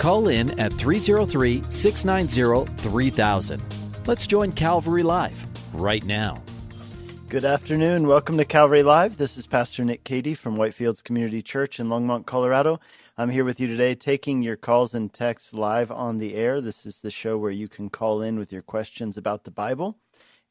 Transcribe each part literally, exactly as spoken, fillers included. Call in at three oh three, six nine oh, three thousand. Let's join Calvary Live right now. Good afternoon. Welcome to Calvary Live. This is Pastor Nick Cady from Whitefields Community Church in Longmont, Colorado. I'm here with you today taking your calls and texts live on the air. This is the show where you can call in with your questions about the Bible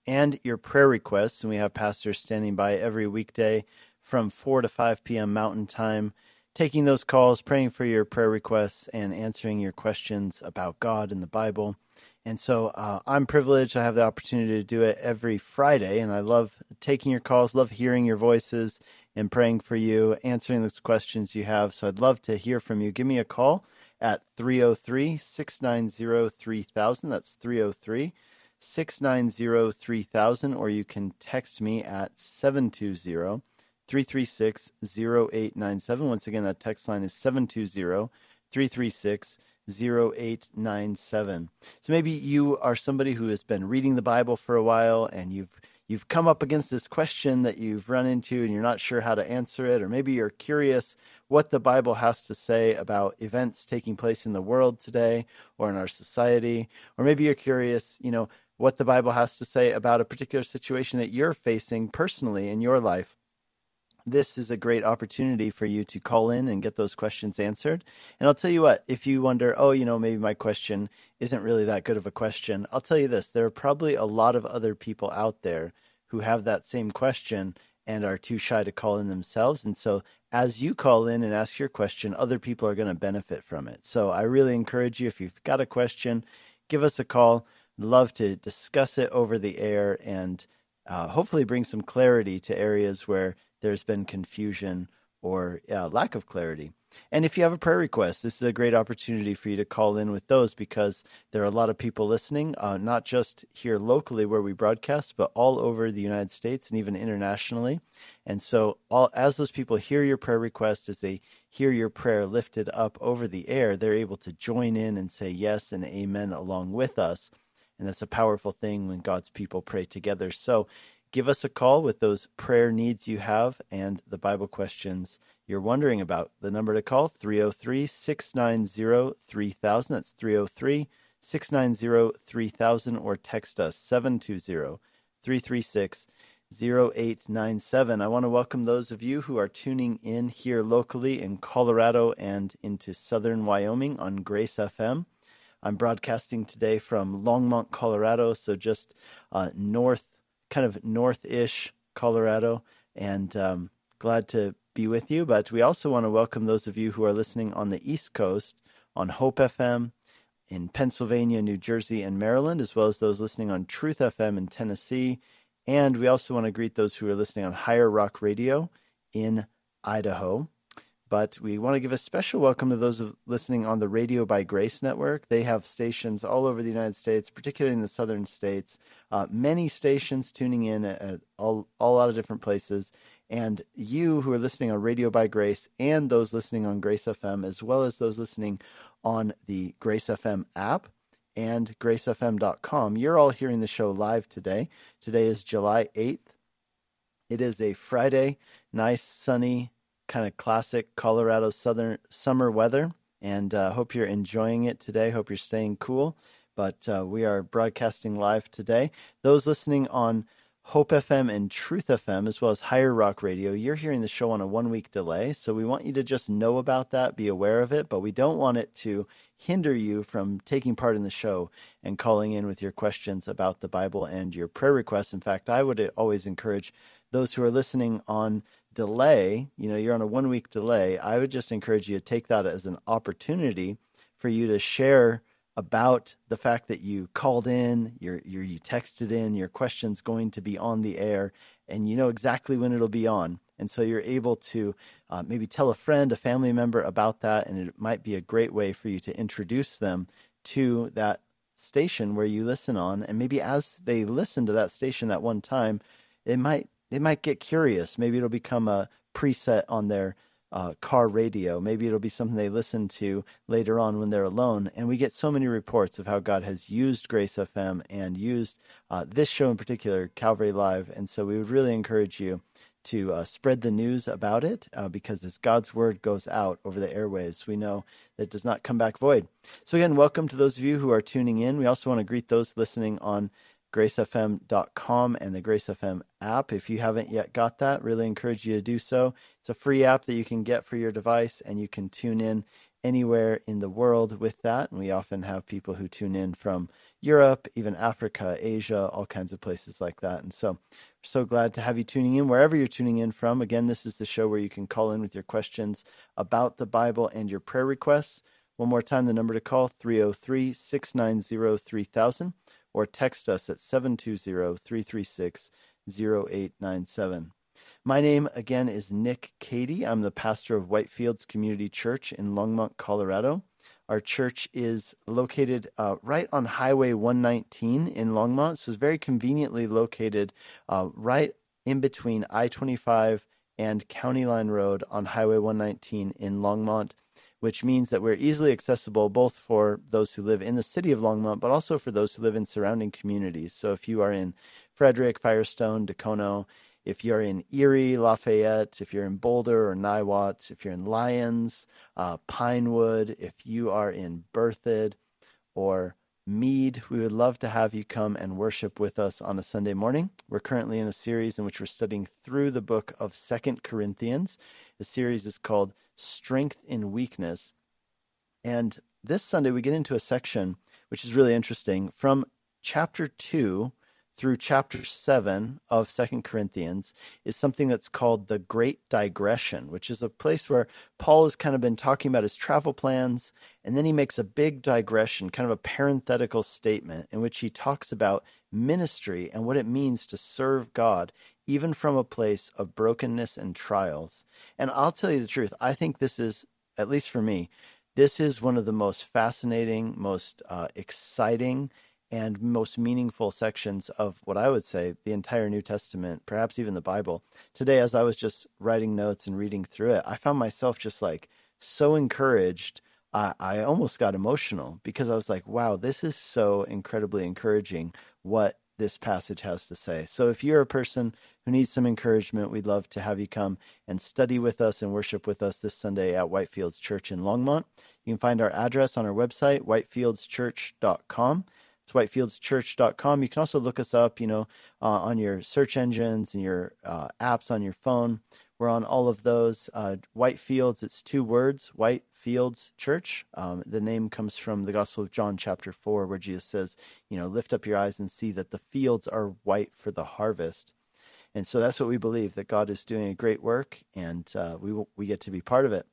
and your prayer requests. And we have pastors standing by every weekday from four to five p.m. Mountain Time, taking those calls, praying for your prayer requests, and answering your questions about God and the Bible. And so uh, I'm privileged. I have the opportunity to do it every Friday, and I love taking your calls, love hearing your voices and praying for you, answering those questions you have. So I'd love to hear from you. Give me a call at three oh three, six nine oh, three thousand. That's three oh three, six nine oh, three thousand, or you can text me at seven two zero, seven two zero, three three six, zero eight nine seven. Once again, that text line is seven two zero, three three six, zero eight nine seven. So maybe you are somebody who has been reading the Bible for a while, and you've you've come up against this question that you've run into, and you're not sure how to answer it, or maybe you're curious what the Bible has to say about events taking place in the world today or in our society, or maybe you're curious, you know, what the Bible has to say about a particular situation that you're facing personally in your life. This is a great opportunity for you to call in and get those questions answered. And I'll tell you what, if you wonder, oh, you know, maybe my question isn't really that good of a question, I'll tell you this, there are probably a lot of other people out there who have that same question and are too shy to call in themselves. And so as you call in and ask your question, other people are going to benefit from it. So I really encourage you, if you've got a question, give us a call. I'd love to discuss it over the air and uh, hopefully bring some clarity to areas where there's been confusion or uh, lack of clarity. And if you have a prayer request, this is a great opportunity for you to call in with those, because there are a lot of people listening, uh, not just here locally where we broadcast, but all over the United States and even internationally. And so all, as those people hear your prayer request, as they hear your prayer lifted up over the air, they're able to join in and say yes and amen along with us. And that's a powerful thing when God's people pray together. So give us a call with those prayer needs you have and the Bible questions you're wondering about. The number to call, three oh three, six nine oh, three thousand. That's three oh three, six nine oh, three thousand, or text us, seven two zero, three three six, zero eight nine seven. I want to welcome those of you who are tuning in here locally in Colorado and into southern Wyoming on Grace F M. I'm broadcasting today from Longmont, Colorado, so just uh, north kind of north-ish Colorado, and um, glad to be with you. But we also want to welcome those of you who are listening on the East Coast on Hope F M in Pennsylvania, New Jersey, and Maryland, as well as those listening on Truth F M in Tennessee. And we also want to greet those who are listening on Higher Rock Radio in Idaho. But we want to give a special welcome to those listening on the Radio by Grace Network. They have stations all over the United States, particularly in the southern states. Uh, many stations tuning in at, at all, all a lot of different places. And you who are listening on Radio by Grace, and those listening on Grace F M, as well as those listening on the Grace F M app and grace f m dot com, you're all hearing the show live today. Today is July eighth. It is a Friday, nice, sunny, kind of classic Colorado southern summer weather, and uh, hope you're enjoying it today. Hope you're staying cool. But uh, we are broadcasting live today. Those listening on Hope F M and Truth F M, as well as Higher Rock Radio, you're hearing the show on a one-week delay, so we want you to just know about that, be aware of it, but we don't want it to hinder you from taking part in the show and calling in with your questions about the Bible and your prayer requests. In fact, I would always encourage those who are listening on delay, you know, you're on a one-week delay, I would just encourage you to take that as an opportunity for you to share about the fact that you called in, your, your, you texted in, your question's going to be on the air and you know exactly when it'll be on. And so you're able to uh, maybe tell a friend, a family member about that, and it might be a great way for you to introduce them to that station where you listen on. And maybe as they listen to that station that one time, it might it might get curious. Maybe it'll become a preset on their uh, car radio. Maybe it'll be something they listen to later on when they're alone. And we get so many reports of how God has used Grace F M and used uh, this show in particular, Calvary Live. And so we would really encourage you to uh, spread the news about it, uh, because as God's word goes out over the airwaves, we know that it does not come back void. So again, welcome to those of you who are tuning in. We also want to greet those listening on grace f m dot com and the Grace F M app. If you haven't yet got that, really encourage you to do so. It's a free app that you can get for your device, and you can tune in anywhere in the world with that. And we often have people who tune in from Europe, even Africa, Asia, all kinds of places like that. And so we're so glad to have you tuning in wherever you're tuning in from. Again, this is the show where you can call in with your questions about the Bible and your prayer requests. One more time, the number to call, three oh three, six nine oh, three thousand, or text us at seven two zero, three three six, zero eight nine seven. My name, again, is Nick Cady. I'm the pastor of Whitefields Community Church in Longmont, Colorado. Our church is located uh, right on Highway one nineteen in Longmont, so it's very conveniently located uh, right in between I twenty-five and County Line Road on Highway one nineteen in Longmont, which means that we're easily accessible both for those who live in the city of Longmont, but also for those who live in surrounding communities. So if you are in Frederick, Firestone, Decono, if you're in Erie, Lafayette, if you're in Boulder or Niwot, if you're in Lyons, uh, Pinewood, if you are in Berthoud or Meade, we would love to have you come and worship with us on a Sunday morning. We're currently in a series in which we're studying through the book of Second Corinthians. The series is called Strength in Weakness. And this Sunday we get into a section which is really interesting from chapter two through chapter seven of Second Corinthians is something that's called the Great Digression, which is a place where Paul has kind of been talking about his travel plans, and then he makes a big digression, kind of a parenthetical statement in which he talks about ministry and what it means to serve God, even from a place of brokenness and trials. And I'll tell you the truth, I think this is, at least for me, this is one of the most fascinating, most uh, exciting and most meaningful sections of what I would say the entire New Testament, perhaps even the Bible. Today, as I was just writing notes and reading through it, I found myself just like so encouraged. I, I almost got emotional because I was like, wow, this is so incredibly encouraging what this passage has to say. So if you're a person who needs some encouragement, we'd love to have you come and study with us and worship with us this Sunday at Whitefields Church in Longmont. You can find our address on our website, whitefields church dot com. whitefields church dot com. You can also look us up, you know, uh, on your search engines and your uh, apps on your phone. We're on all of those. Uh, Whitefields, it's two words, Whitefields Church. Um, the name comes from the Gospel of John, chapter four, where Jesus says, you know, lift up your eyes and see that the fields are white for the harvest. And so that's what we believe, that God is doing a great work, and uh, we will, we get to be part of it.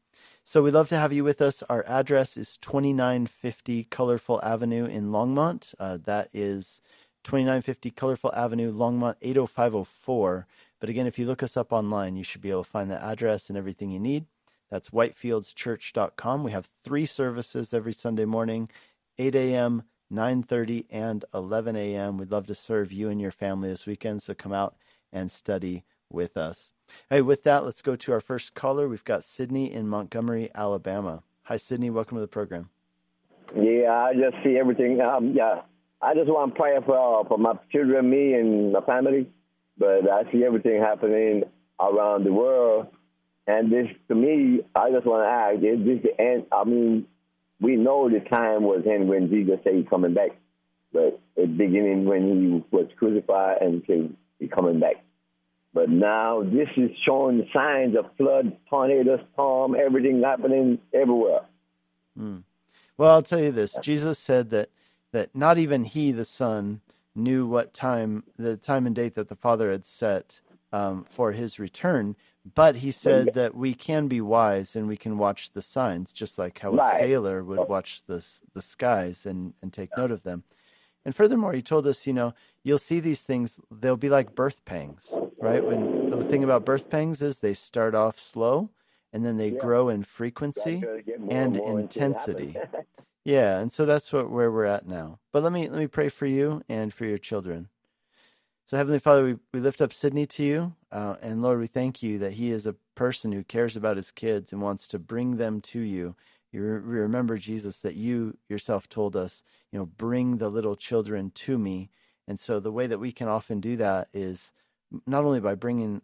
So we'd love to have you with us. Our address is twenty-nine fifty Colorful Avenue in Longmont. Uh, that is twenty-nine fifty Colorful Avenue, Longmont, eight oh five oh four. But again, if you look us up online, you should be able to find the address and everything you need. That's whitefields church dot com. We have three services every Sunday morning, eight a.m., nine thirty, and eleven a.m. We'd love to serve you and your family this weekend, so come out and study with us. Hey, with that, let's go to our first caller. We've got Sydney in Montgomery, Alabama. Hi, Sydney. Welcome to the program. Yeah, I just see everything. Um, yeah, I just want to pray for uh, for my children, me, and my family. But I see everything happening around the world, and this to me, I just want to ask: is this the end? I mean, we know the time was in when Jesus said he's coming back, but it beginning when he was crucified and said he's coming back. But now this is showing signs of flood, tornado, storm, everything happening everywhere. Mm. Well, I'll tell you this. Jesus said that that not even he, the Son, knew what time, the time and date that the Father had set um, for his return. But he said that we can be wise and we can watch the signs, just like how a sailor would watch the, the skies and, and take note of them. And furthermore, he told us, you know, you'll see these things, they'll be like birth pangs, right? When the thing about birth pangs is they start off slow and then they yeah. grow in frequency and, and intensity. Yeah. And so that's what where we're at now. But let me let me pray for you and for your children. So Heavenly Father, we, we lift up Sydney to you. Uh, and Lord, we thank you that he is a person who cares about his kids and wants to bring them to you. You re- remember, Jesus, that you yourself told us, you know, bring the little children to me. And so the way that we can often do that is not only by bringing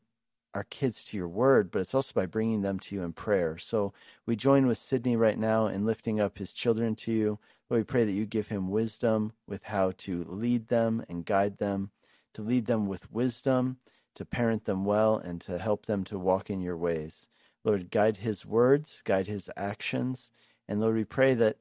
our kids to your word, but it's also by bringing them to you in prayer. So we join with Sydney right now in lifting up his children to you. Lord, we pray that you give him wisdom with how to lead them and guide them, to lead them with wisdom, to parent them well, and to help them to walk in your ways. Lord, guide his words, guide his actions. And Lord, we pray that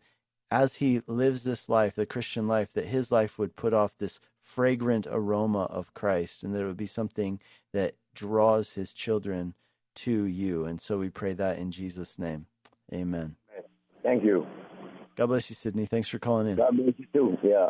as he lives this life, the Christian life, that his life would put off this fragrant aroma of Christ, and that it would be something that draws his children to you. And so we pray that in Jesus' name. Amen. Thank you. God bless you, Sydney. Thanks for calling in. God bless you too. Yeah.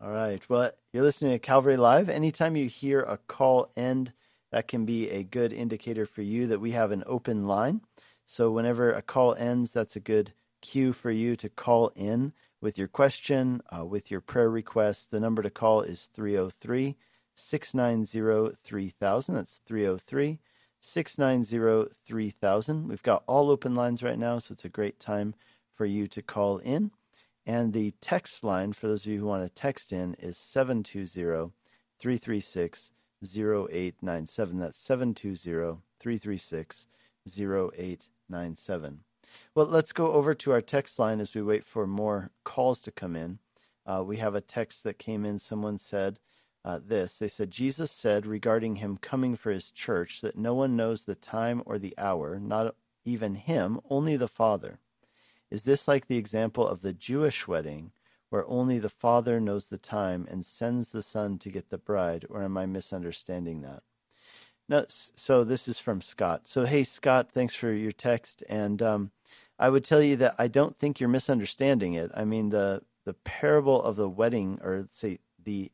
All right. Well, you're listening to Calvary Live. Anytime you hear a call end, that can be a good indicator for you that we have an open line. So whenever a call ends, that's a good cue for you to call in with your question, uh, with your prayer request. The number to call is three oh three, six nine oh, three thousand. That's three oh three, six nine oh, three thousand. We've got all open lines right now, so it's a great time for you to call in. And the text line, for those of you who want to text in, is seven two zero, three three six, zero eight nine seven. That's seven two zero, three three six, zero eight nine seven. Well, let's go over to our text line as we wait for more calls to come in. Uh, we have a text that came in. Someone said uh, this. They said, Jesus said regarding him coming for his church that no one knows the time or the hour, not even him, only the Father. Is this like the example of the Jewish wedding where only the Father knows the time and sends the Son to get the bride, or am I misunderstanding that? No, so this is from Scott. So, hey, Scott, thanks for your text. And um, I would tell you that I don't think you're misunderstanding it. I mean, the, the parable of the wedding, or let's say the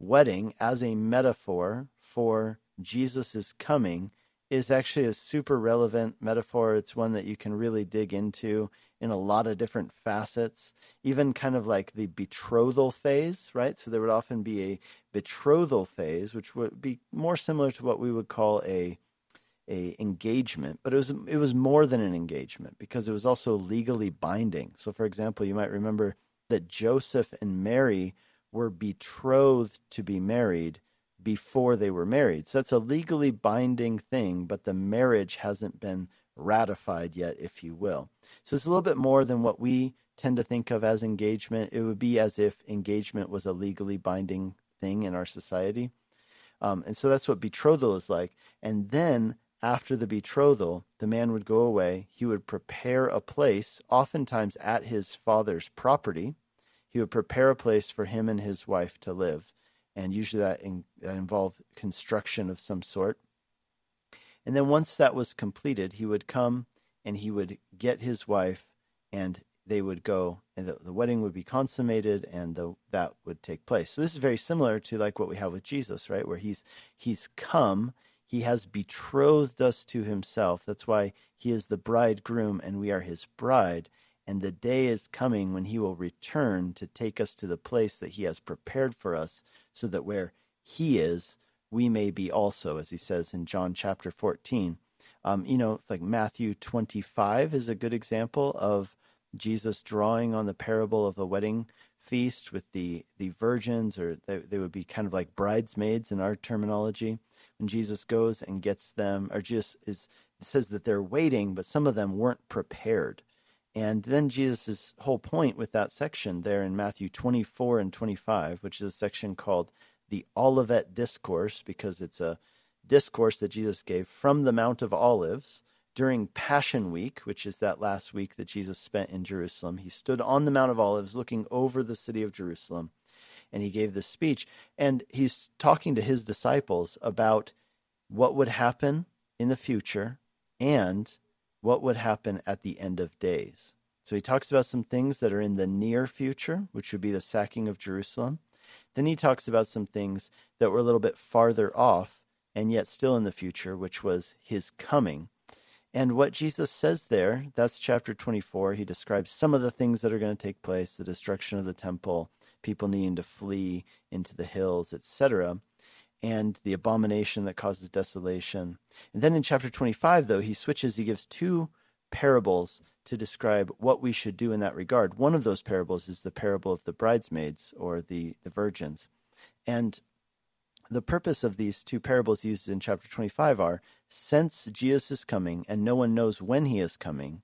wedding as a metaphor for Jesus' coming, is actually a super relevant metaphor. It's one that you can really dig into in a lot of different facets, even kind of like the betrothal phase, right? So there would often be a betrothal phase, which would be more similar to what we would call a a engagement, but it was it was more than an engagement because it was also legally binding. So for example, you might remember that Joseph and Mary were betrothed to be married before they were married. So that's a legally binding thing, but the marriage hasn't been ratified yet, if you will. So it's a little bit more than what we tend to think of as engagement. It would be as if engagement was a legally binding thing in our society. Um, and so that's what betrothal is like. And then after the betrothal, the man would go away. He would prepare a place, oftentimes at his father's property. He would prepare a place for him and his wife to live. And usually that, in, that involved construction of some sort. And then once that was completed, he would come and he would get his wife, and they would go, and the, the wedding would be consummated, and the, that would take place. So this is very similar to like what we have with Jesus, right? Where he's he's come, he has betrothed us to himself. That's why he is the bridegroom and we are his bride. And the day is coming when he will return to take us to the place that he has prepared for us, so that where he is, we may be also, as he says in John chapter fourteen. Um, you know, like Matthew twenty-five is a good example of Jesus drawing on the parable of the wedding feast with the, the virgins, or they, they would be kind of like bridesmaids in our terminology. When Jesus goes and gets them, or just is it says that they're waiting, but some of them weren't prepared. And then Jesus' whole point with that section there in Matthew twenty-four and twenty-five, which is a section called the Olivet Discourse, because it's a discourse that Jesus gave from the Mount of Olives during Passion Week, which is that last week that Jesus spent in Jerusalem. He stood on the Mount of Olives looking over the city of Jerusalem, and he gave this speech. And he's talking to his disciples about what would happen in the future and what would happen at the end of days. So he talks about some things that are in the near future, which would be the sacking of Jerusalem. Then he talks about some things that were a little bit farther off and yet still in the future, which was his coming. And what Jesus says there, that's chapter twenty-four. He describes some of the things that are going to take place, the destruction of the temple, people needing to flee into the hills, et cetera, and the abomination that causes desolation. And then in chapter twenty-five, though, he switches. He gives two parables to describe what we should do in that regard. One of those parables is the parable of the bridesmaids or the, the virgins. And the purpose of these two parables used in chapter twenty-five are, since Jesus is coming and no one knows when he is coming,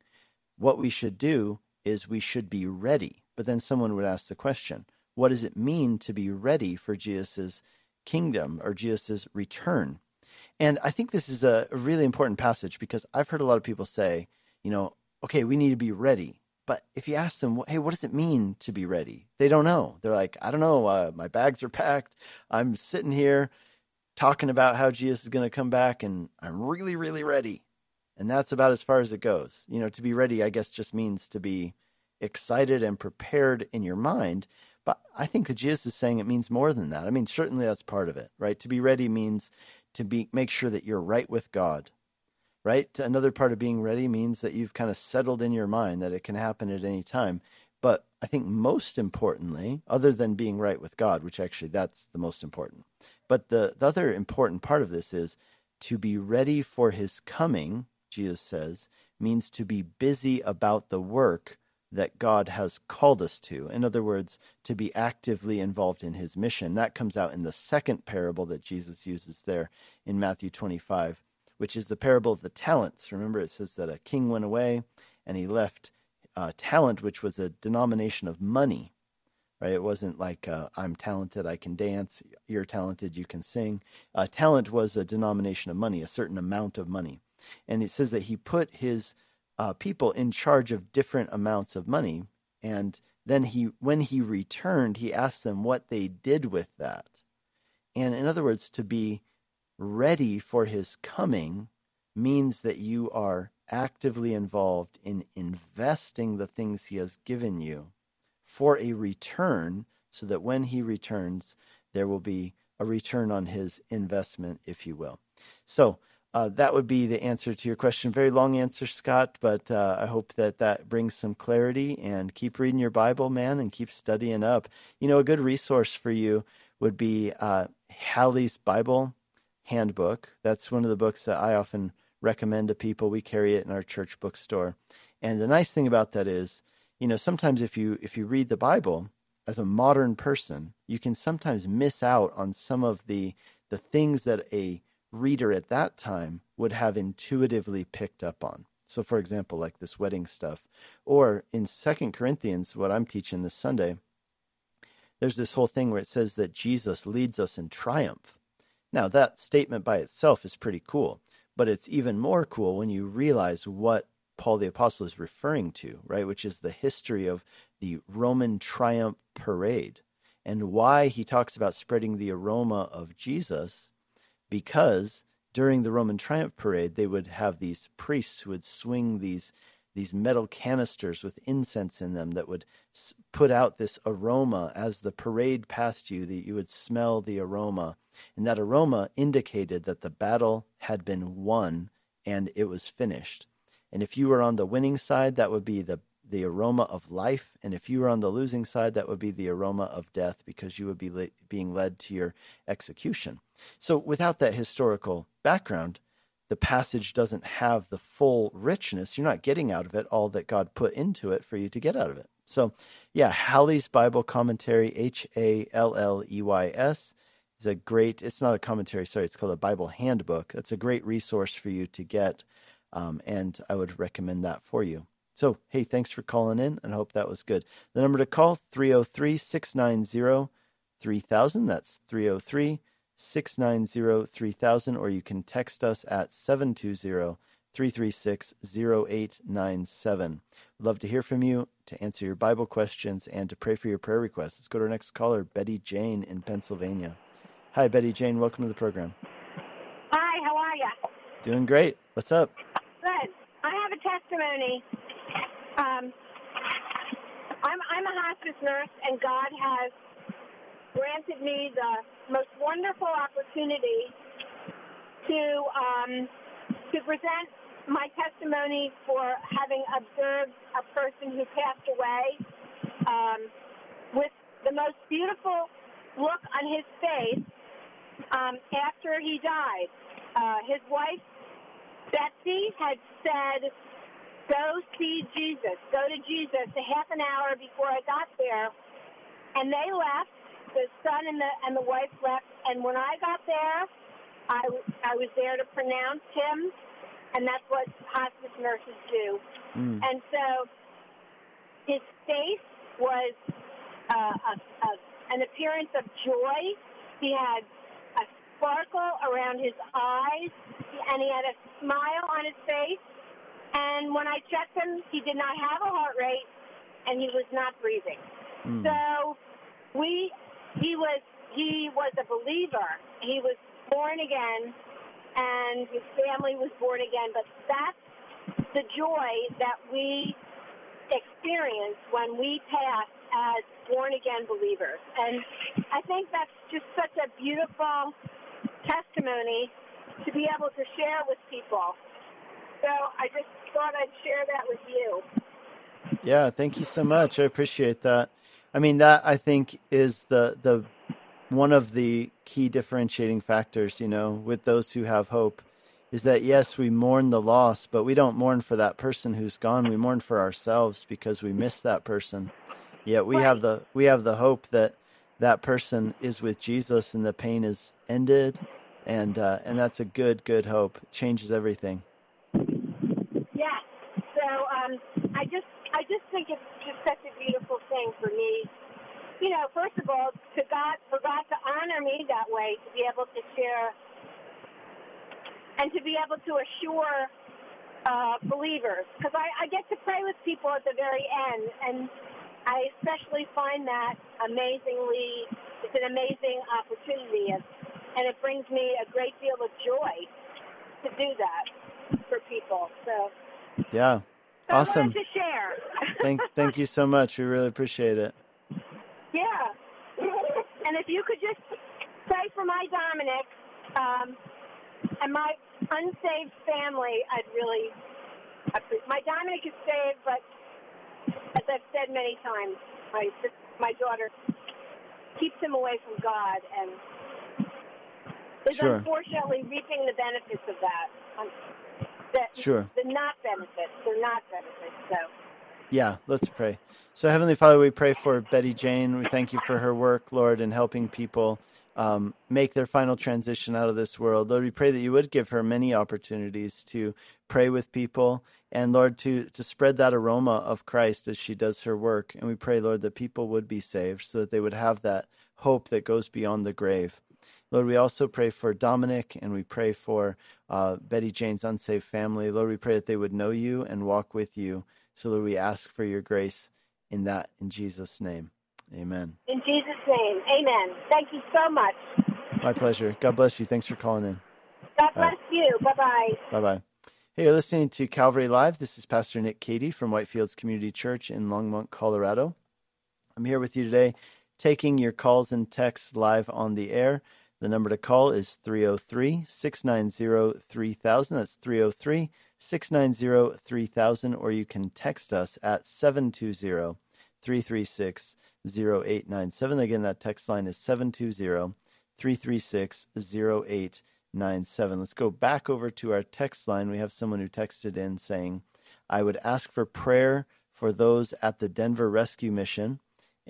what we should do is we should be ready. But then someone would ask the question, what does it mean to be ready for Jesus's kingdom or Jesus's return? And I think this is a really important passage because I've heard a lot of people say, you know, okay, we need to be ready. But if you ask them, hey, what does it mean to be ready? They don't know. They're like, I don't know. Uh, my bags are packed. I'm sitting here talking about how Jesus is going to come back, and I'm really, really ready. And that's about as far as it goes. You know, to be ready, I guess, just means to be excited and prepared in your mind. But I think that Jesus is saying it means more than that. I mean, certainly that's part of it, right? To be ready means to be make sure that you're right with God. Right? Another part of being ready means that you've kind of settled in your mind that it can happen at any time. But I think most importantly, other than being right with God, which actually that's the most important. But the, the other important part of this is to be ready for his coming, Jesus says, means to be busy about the work that God has called us to. In other words, to be actively involved in his mission. That comes out in the second parable that Jesus uses there in Matthew twenty-five. Which is the parable of the talents. Remember, it says that a king went away and he left a talent, which was a denomination of money, right? It wasn't like, uh, I'm talented, I can dance, you're talented, you can sing. Uh, talent was a denomination of money, a certain amount of money. And it says that he put his uh, people in charge of different amounts of money. And then he, when he returned, he asked them what they did with that. And in other words, to be ready for his coming means that you are actively involved in investing the things he has given you for a return, so that when he returns, there will be a return on his investment, if you will. So uh, that would be the answer to your question. Very long answer, Scott, but uh, I hope that that brings some clarity. And keep reading your Bible, man, and keep studying up. You know, a good resource for you would be uh, Halley's Bible Handbook. That's one of the books that I often recommend to people. We carry it in our church bookstore. And the nice thing about that is, you know, sometimes if you if you read the Bible as a modern person, you can sometimes miss out on some of the the things that a reader at that time would have intuitively picked up on. So for example, like this wedding stuff, or in Second Corinthians, what I'm teaching this Sunday, there's this whole thing where it says that Jesus leads us in triumph. Now, that statement by itself is pretty cool, but it's even more cool when you realize what Paul the Apostle is referring to, right, which is the history of the Roman triumph parade and why he talks about spreading the aroma of Jesus, because during the Roman triumph parade, they would have these priests who would swing these these metal canisters with incense in them that would put out this aroma as the parade passed you, that you would smell the aroma. And that aroma indicated that the battle had been won and it was finished. And if you were on the winning side, that would be the, the aroma of life. And if you were on the losing side, that would be the aroma of death, because you would be le- being led to your execution. So without that historical background, the passage doesn't have the full richness. You're not getting out of it all that God put into it for you to get out of it. So yeah, Halley's Bible Commentary, H A L L E Y S, is a great, it's not a commentary, sorry, it's called a Bible Handbook. That's a great resource for you to get, um, and I would recommend that for you. So hey, thanks for calling in, and I hope that was good. The number to call, three oh three, six nine zero, three thousand, that's three oh three, six nine zero, three thousand. six nine zero three thousand, or you can text us at seven two zero, three three six, zero eight nine seven. Love to hear from you, to answer your Bible questions, and to pray for your prayer requests. Let's go to our next caller, Betty Jane in Pennsylvania. Hi, Betty Jane. Welcome to the program. Hi, how are you? Doing great. What's up? Good. I have a testimony. Um, practice nurse, and God has granted me the most wonderful opportunity to um, to present my testimony for having observed a person who passed away um, with the most beautiful look on his face um, after he died. Uh, his wife, Betsy, had said, "Go see Jesus. Go to Jesus," a half an hour before I got there. And they left. The son and the and the wife left. And when I got there, I, I was there to pronounce him. And that's what hospice nurses do. Mm. And so his face was uh, a, a, an appearance of joy. He had a sparkle around his eyes, and he had a smile on his face. And when I checked him, he did not have a heart rate, and he was not breathing. Mm. So we, he was he was a believer. He was born again, and his family was born again. But that's the joy that we experience when we pass as born-again believers. And I think that's just such a beautiful testimony to be able to share with people. So I just thought I'd share that with you. Yeah, thank you so much. I appreciate that. I mean, that I think is the the one of the key differentiating factors, you know, with those who have hope, is that, yes, we mourn the loss, but we don't mourn for that person who's gone. We mourn for ourselves because we miss that person. Yet we right. have the we have the hope that that person is with Jesus and the pain is ended, and uh, and that's a good, good hope. It changes everything. Yeah. So um, I just I just think it's just such a beautiful thing for me. You know, first of all, to God for God to honor me that way, to be able to share and to be able to assure uh, believers, because I, I get to pray with people at the very end, and I especially find that amazingly, it's an amazing opportunity, and, and it brings me a great deal of joy to do that for people. So yeah, so awesome. I wanted to share. thank, thank you so much. We really appreciate it. Yeah, and if you could just pray for my Dominic. Um, And my unsaved family, I'd really appreciate. My Dominic is saved, but as I've said many times, my my daughter keeps him away from God and is sure. unfortunately reaping the benefits of that. Um, the, sure. The not benefits. They're not benefits, so. Yeah, let's pray. So, Heavenly Father, we pray for Betty Jane. We thank you for her work, Lord, in helping people Um, make their final transition out of this world. Lord, we pray that you would give her many opportunities to pray with people, and Lord, to, to spread that aroma of Christ as she does her work. And we pray, Lord, that people would be saved so that they would have that hope that goes beyond the grave. Lord, we also pray for Dominic, and we pray for uh, Betty Jane's unsaved family. Lord, we pray that they would know you and walk with you. So, Lord, we ask for your grace in that, in Jesus' name. Amen. In Jesus' name, amen. Thank you so much. My pleasure. God bless you. Thanks for calling in. God bless Bye. you. Bye-bye. Bye-bye. Hey, you're listening to Calvary Live. This is Pastor Nick Cady from Whitefields Community Church in Longmont, Colorado. I'm here with you today taking your calls and texts live on the air. The number to call is three oh three, six nine oh, three thousand. That's three oh three, six nine oh, three thousand, or you can text us at seven two zero, three three six, three thousand. zero eight nine seven. Again, that text line is seven two zero, three three six, zero eight nine seven. Let's go back over to our text line. We have someone who texted in saying, "I would ask for prayer for those at the Denver Rescue Mission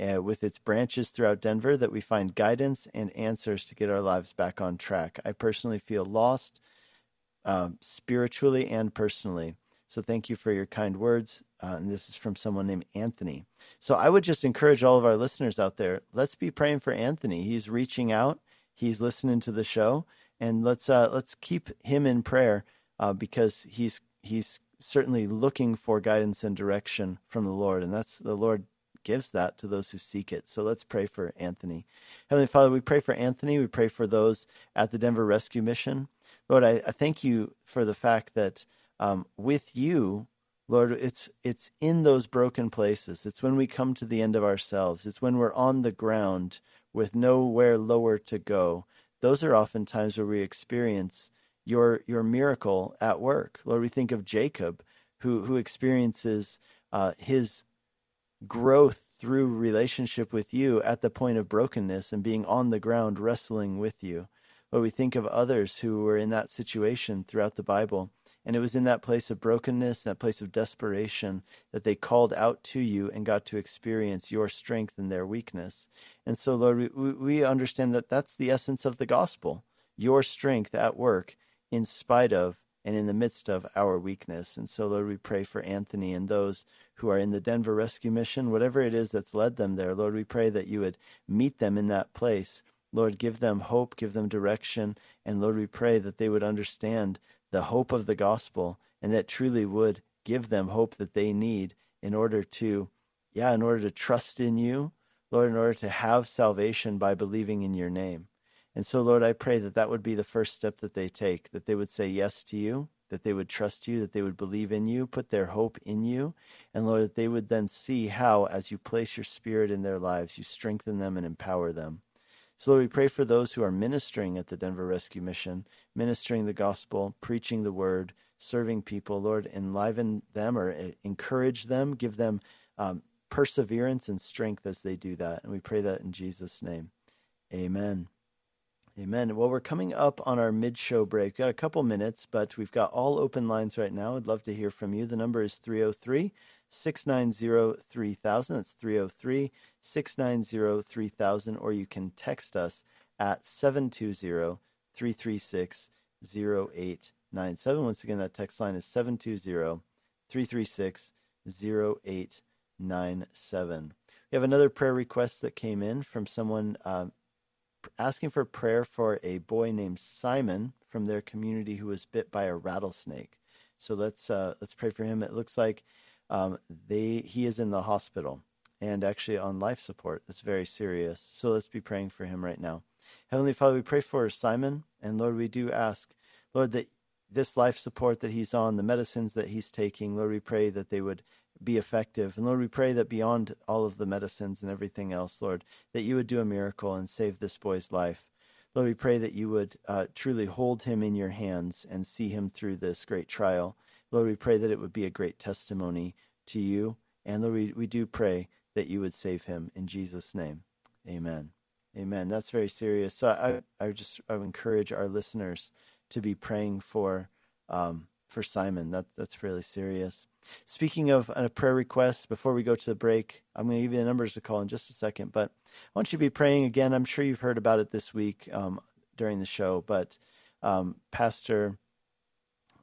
uh, with its branches throughout Denver, that we find guidance and answers to get our lives back on track. I personally feel lost uh, spiritually and personally. So thank you for your kind words." Uh, and this is from someone named Anthony. So I would just encourage all of our listeners out there, let's be praying for Anthony. He's reaching out. He's listening to the show. And let's uh, let's keep him in prayer uh, because he's he's certainly looking for guidance and direction from the Lord. And that's the Lord gives that to those who seek it. So let's pray for Anthony. Heavenly Father, we pray for Anthony. We pray for those at the Denver Rescue Mission. Lord, I, I thank you for the fact that Um, with you, Lord, it's it's in those broken places. It's when we come to the end of ourselves. It's when we're on the ground with nowhere lower to go. Those are often times where we experience your your miracle at work. Lord, we think of Jacob, who who experiences uh, his growth through relationship with you at the point of brokenness and being on the ground wrestling with you. But we think of others who were in that situation throughout the Bible. And it was in that place of brokenness, that place of desperation, that they called out to you and got to experience your strength and their weakness. And so, Lord, we, we understand that that's the essence of the gospel, your strength at work in spite of and in the midst of our weakness. And so, Lord, we pray for Anthony and those who are in the Denver Rescue Mission, whatever it is that's led them there. Lord, we pray that you would meet them in that place. Lord, give them hope, give them direction. And Lord, we pray that they would understand the hope of the gospel, and that truly would give them hope that they need in order to, yeah, in order to trust in you, Lord, in order to have salvation by believing in your name. And so, Lord, I pray that that would be the first step that they take, that they would say yes to you, that they would trust you, that they would believe in you, put their hope in you, and Lord, that they would then see how, as you place your spirit in their lives, you strengthen them and empower them. So, Lord, we pray for those who are ministering at the Denver Rescue Mission, ministering the gospel, preaching the word, serving people. Lord, enliven them or encourage them, give them um, perseverance and strength as they do that. And we pray that in Jesus' name. Amen. Amen. Well, we're coming up on our mid-show break. We've got a couple minutes, but we've got all open lines right now. I'd love to hear from you. The number is three oh three, six nine oh, three thousand. That's three oh three, six nine oh, three thousand, or you can text us at seven two zero, three three six, zero eight nine seven. Once again, that text line is seven two zero, three three six, zero eight nine seven. We have another prayer request that came in from someone uh, asking for prayer for a boy named Simon from their community who was bit by a rattlesnake. So let's uh, let's pray for him. It looks like um, they he is in the hospital and actually on life support. That's very serious. So let's be praying for him right now. Heavenly Father, we pray for Simon, and Lord, we do ask, Lord, that this life support that he's on, the medicines that he's taking, Lord, we pray that they would be effective. And Lord, we pray that beyond all of the medicines and everything else, Lord, that you would do a miracle and save this boy's life. Lord, we pray that you would uh, truly hold him in your hands and see him through this great trial. Lord, we pray that it would be a great testimony to you. And Lord, we, we do pray that you would save him in Jesus' name. Amen. Amen. That's very serious. So I, I just I encourage our listeners to be praying for um, for Simon. That that's really serious. Speaking of a prayer request, before we go to the break, I'm going to give you the numbers to call in just a second, but I want you to be praying again. I'm sure you've heard about it this week um, during the show, but um, Pastor,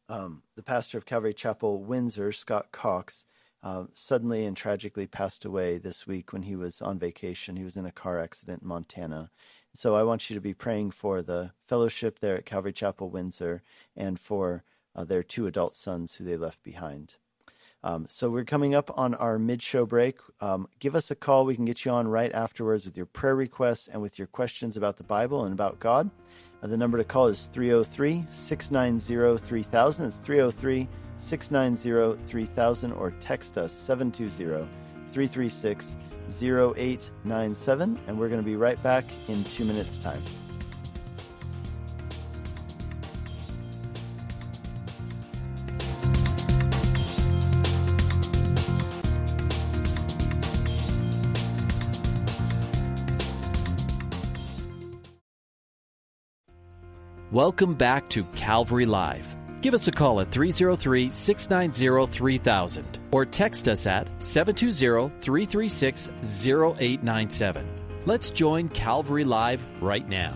um, the pastor of Calvary Chapel Windsor, Scott Cox, uh, suddenly and tragically passed away this week when he was on vacation. He was in a car accident in Montana. So I want you to be praying for the fellowship there at Calvary Chapel Windsor and for uh, their two adult sons who they left behind. Um, so we're coming up on our mid-show break. Um, give us a call. We can get you on right afterwards with your prayer requests and with your questions about the Bible and about God. Uh, the number to call is three oh three, six nine oh, three thousand. It's three oh three, six nine oh, three thousand, or text us seven two zero, three three six, zero eight nine seven. And we're going to be right back in two minutes' time. Welcome back to Calvary Live. Give us a call at three oh three, six nine oh, three thousand or text us at seven two zero, three three six, zero eight nine seven. Let's join Calvary Live right now.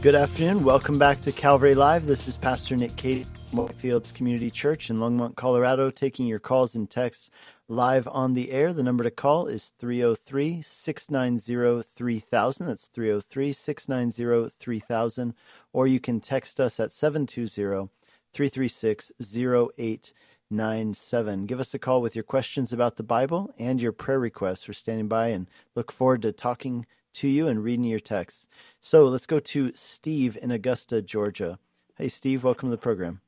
Good afternoon. Welcome back to Calvary Live. This is Pastor Nick Cady from Whitefields Community Church in Longmont, Colorado, taking your calls and texts live on the air. The number to call is three oh three, six nine oh, three thousand. That's three oh three, six nine oh, three thousand. Or you can text us at seven two zero, three three six, zero eight nine seven. Give us a call with your questions about the Bible and your prayer requests. We're standing by and look forward to talking to you and reading your texts. So let's go to Steve in Augusta, Georgia. Hey, Steve, welcome to the program.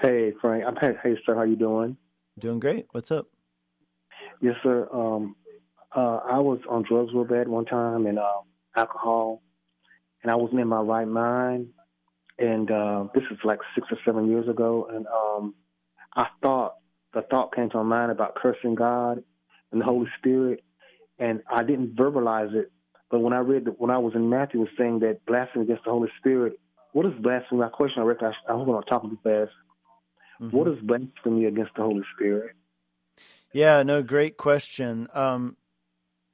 Hey, Frank. I'm, hey, sir, how you doing? Doing great. What's up? Yes, sir. Um, uh, I was on drugs real bad one time and uh, alcohol, and I wasn't in my right mind. And uh, this is like six or seven years ago. And um, I thought, the thought came to my mind about cursing God and the Holy Spirit, and I didn't verbalize it. But when I read, the, when I was in Matthew, it was saying that blasphemy against the Holy Spirit. What is blasphemy? I question. I reckon I, I hope I'm not talking too fast. Mm-hmm. What is blasphemy against the Holy Spirit? Yeah, no, great question. Um,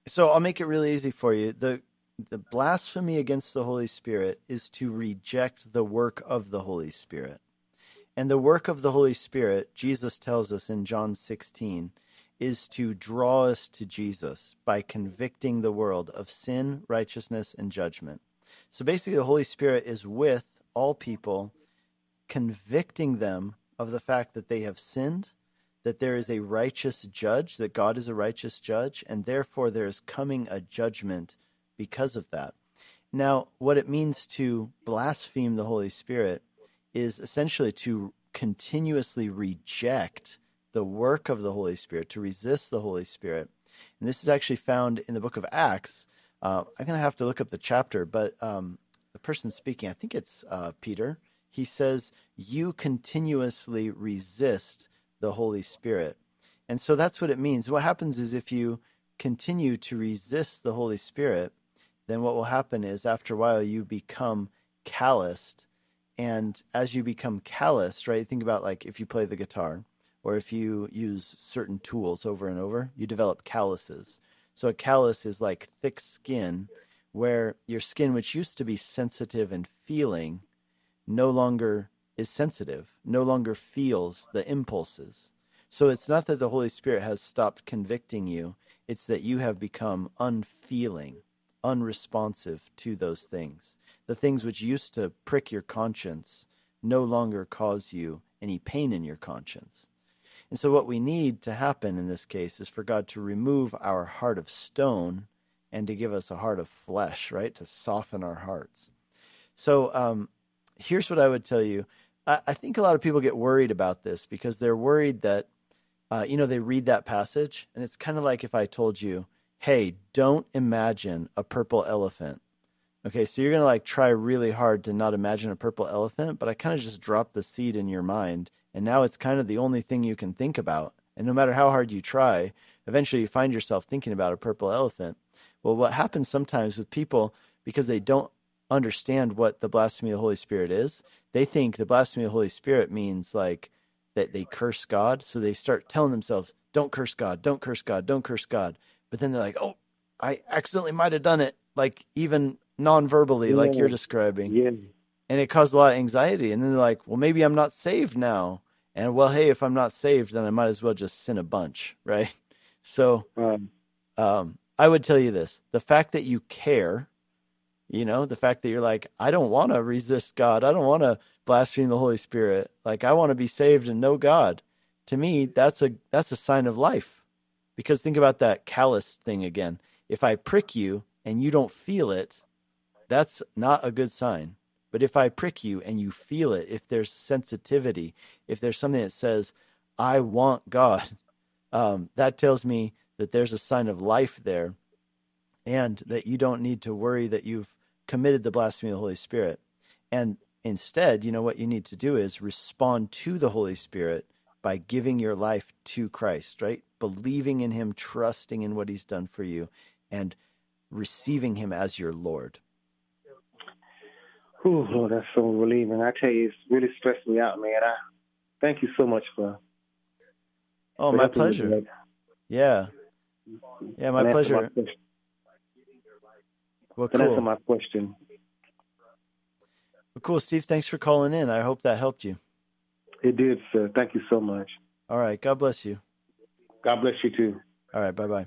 so I'll make it really easy for you. The the blasphemy against the Holy Spirit is to reject the work of the Holy Spirit. And the work of the Holy Spirit, Jesus tells us in John sixteen, is to draw us to Jesus by convicting the world of sin, righteousness, and judgment. So basically, the Holy Spirit is with all people, convicting them of the fact that they have sinned, that there is a righteous judge, that God is a righteous judge, and therefore there is coming a judgment because of that. Now, what it means to blaspheme the Holy Spirit is essentially to continuously reject the work of the Holy Spirit, to resist the Holy Spirit. And this is actually found in the book of Acts. Uh, I'm going to have to look up the chapter, but um, the person speaking, I think it's uh, Peter, he says, you continuously resist the Holy Spirit. And so that's what it means. What happens is if you continue to resist the Holy Spirit, then what will happen is after a while you become calloused. And as you become calloused, right, think about like if you play the guitar or if you use certain tools over and over, you develop calluses. So a callus is like thick skin, where your skin, which used to be sensitive and feeling, no longer is sensitive, no longer feels the impulses. So it's not that the Holy Spirit has stopped convicting you. It's that you have become unfeeling, unresponsive to those things. The things which used to prick your conscience no longer cause you any pain in your conscience. And so what we need to happen in this case is for God to remove our heart of stone and to give us a heart of flesh, right? To soften our hearts. So um, here's what I would tell you. I, I think a lot of people get worried about this because they're worried that, uh, you know, they read that passage and it's kind of like if I told you, hey, don't imagine a purple elephant. Okay, so you're going to like try really hard to not imagine a purple elephant, but I kind of just dropped the seed in your mind. And now it's kind of the only thing you can think about. And no matter how hard you try, eventually you find yourself thinking about a purple elephant. Well, what happens sometimes with people, because they don't understand what the blasphemy of the Holy Spirit is, they think the blasphemy of the Holy Spirit means like that they curse God. So they start telling themselves, don't curse God, don't curse God, don't curse God. But then they're like, oh, I accidentally might have done it, like even non-verbally, yeah. like you're describing. Yeah. And it caused a lot of anxiety. And then they're like, well, maybe I'm not saved now. And, well, hey, if I'm not saved, then I might as well just sin a bunch, right? So um, um, I would tell you this. The fact that you care, you know, the fact that you're like, I don't want to resist God. I don't want to blaspheme the Holy Spirit. Like, I want to be saved and know God. To me, that's a that's a sign of life. Because think about that callous thing again. If I prick you and you don't feel it, that's not a good sign. But if I prick you and you feel it, if there's sensitivity, if there's something that says, I want God, um, that tells me that there's a sign of life there and that you don't need to worry that you've committed the blasphemy of the Holy Spirit. And instead, you know, what you need to do is respond to the Holy Spirit by giving your life to Christ, right? Believing in him, trusting in what he's done for you, and receiving him as your Lord. Oh, Lord, that's so relieving. I tell you, it's really stressed me out, man. I thank you so much for. Oh, for my pleasure. Today. Yeah, yeah, my and pleasure. My well, cool. That's my question. Well, cool, Steve. Thanks for calling in. I hope that helped you. It did, sir. Thank you so much. All right. God bless you. God bless you too. All right. Bye bye.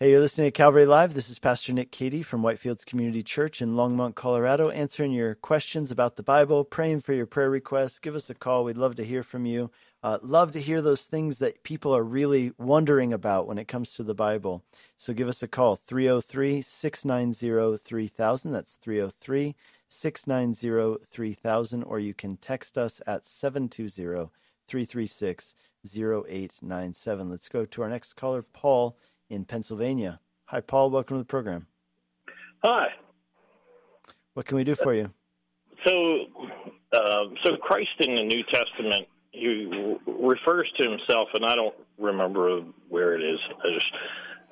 Hey, you're listening to Calvary Live. This is Pastor Nick Cady from Whitefields Community Church in Longmont, Colorado, answering your questions about the Bible, praying for your prayer requests. Give us a call. We'd love to hear from you. Uh, love to hear those things that people are really wondering about when it comes to the Bible. So give us a call, three oh three, six nine oh, three thousand. That's three oh three, six nine oh, three thousand. Or you can text us at seven two zero, three two zero, three two zero zero. three three six, zero eight nine seven. Let's go to our next caller, Paul in Pennsylvania. Hi, Paul. Welcome to the program. Hi. What can we do for you? So, uh, so Christ in the New Testament, he refers to himself, and I don't remember where it is,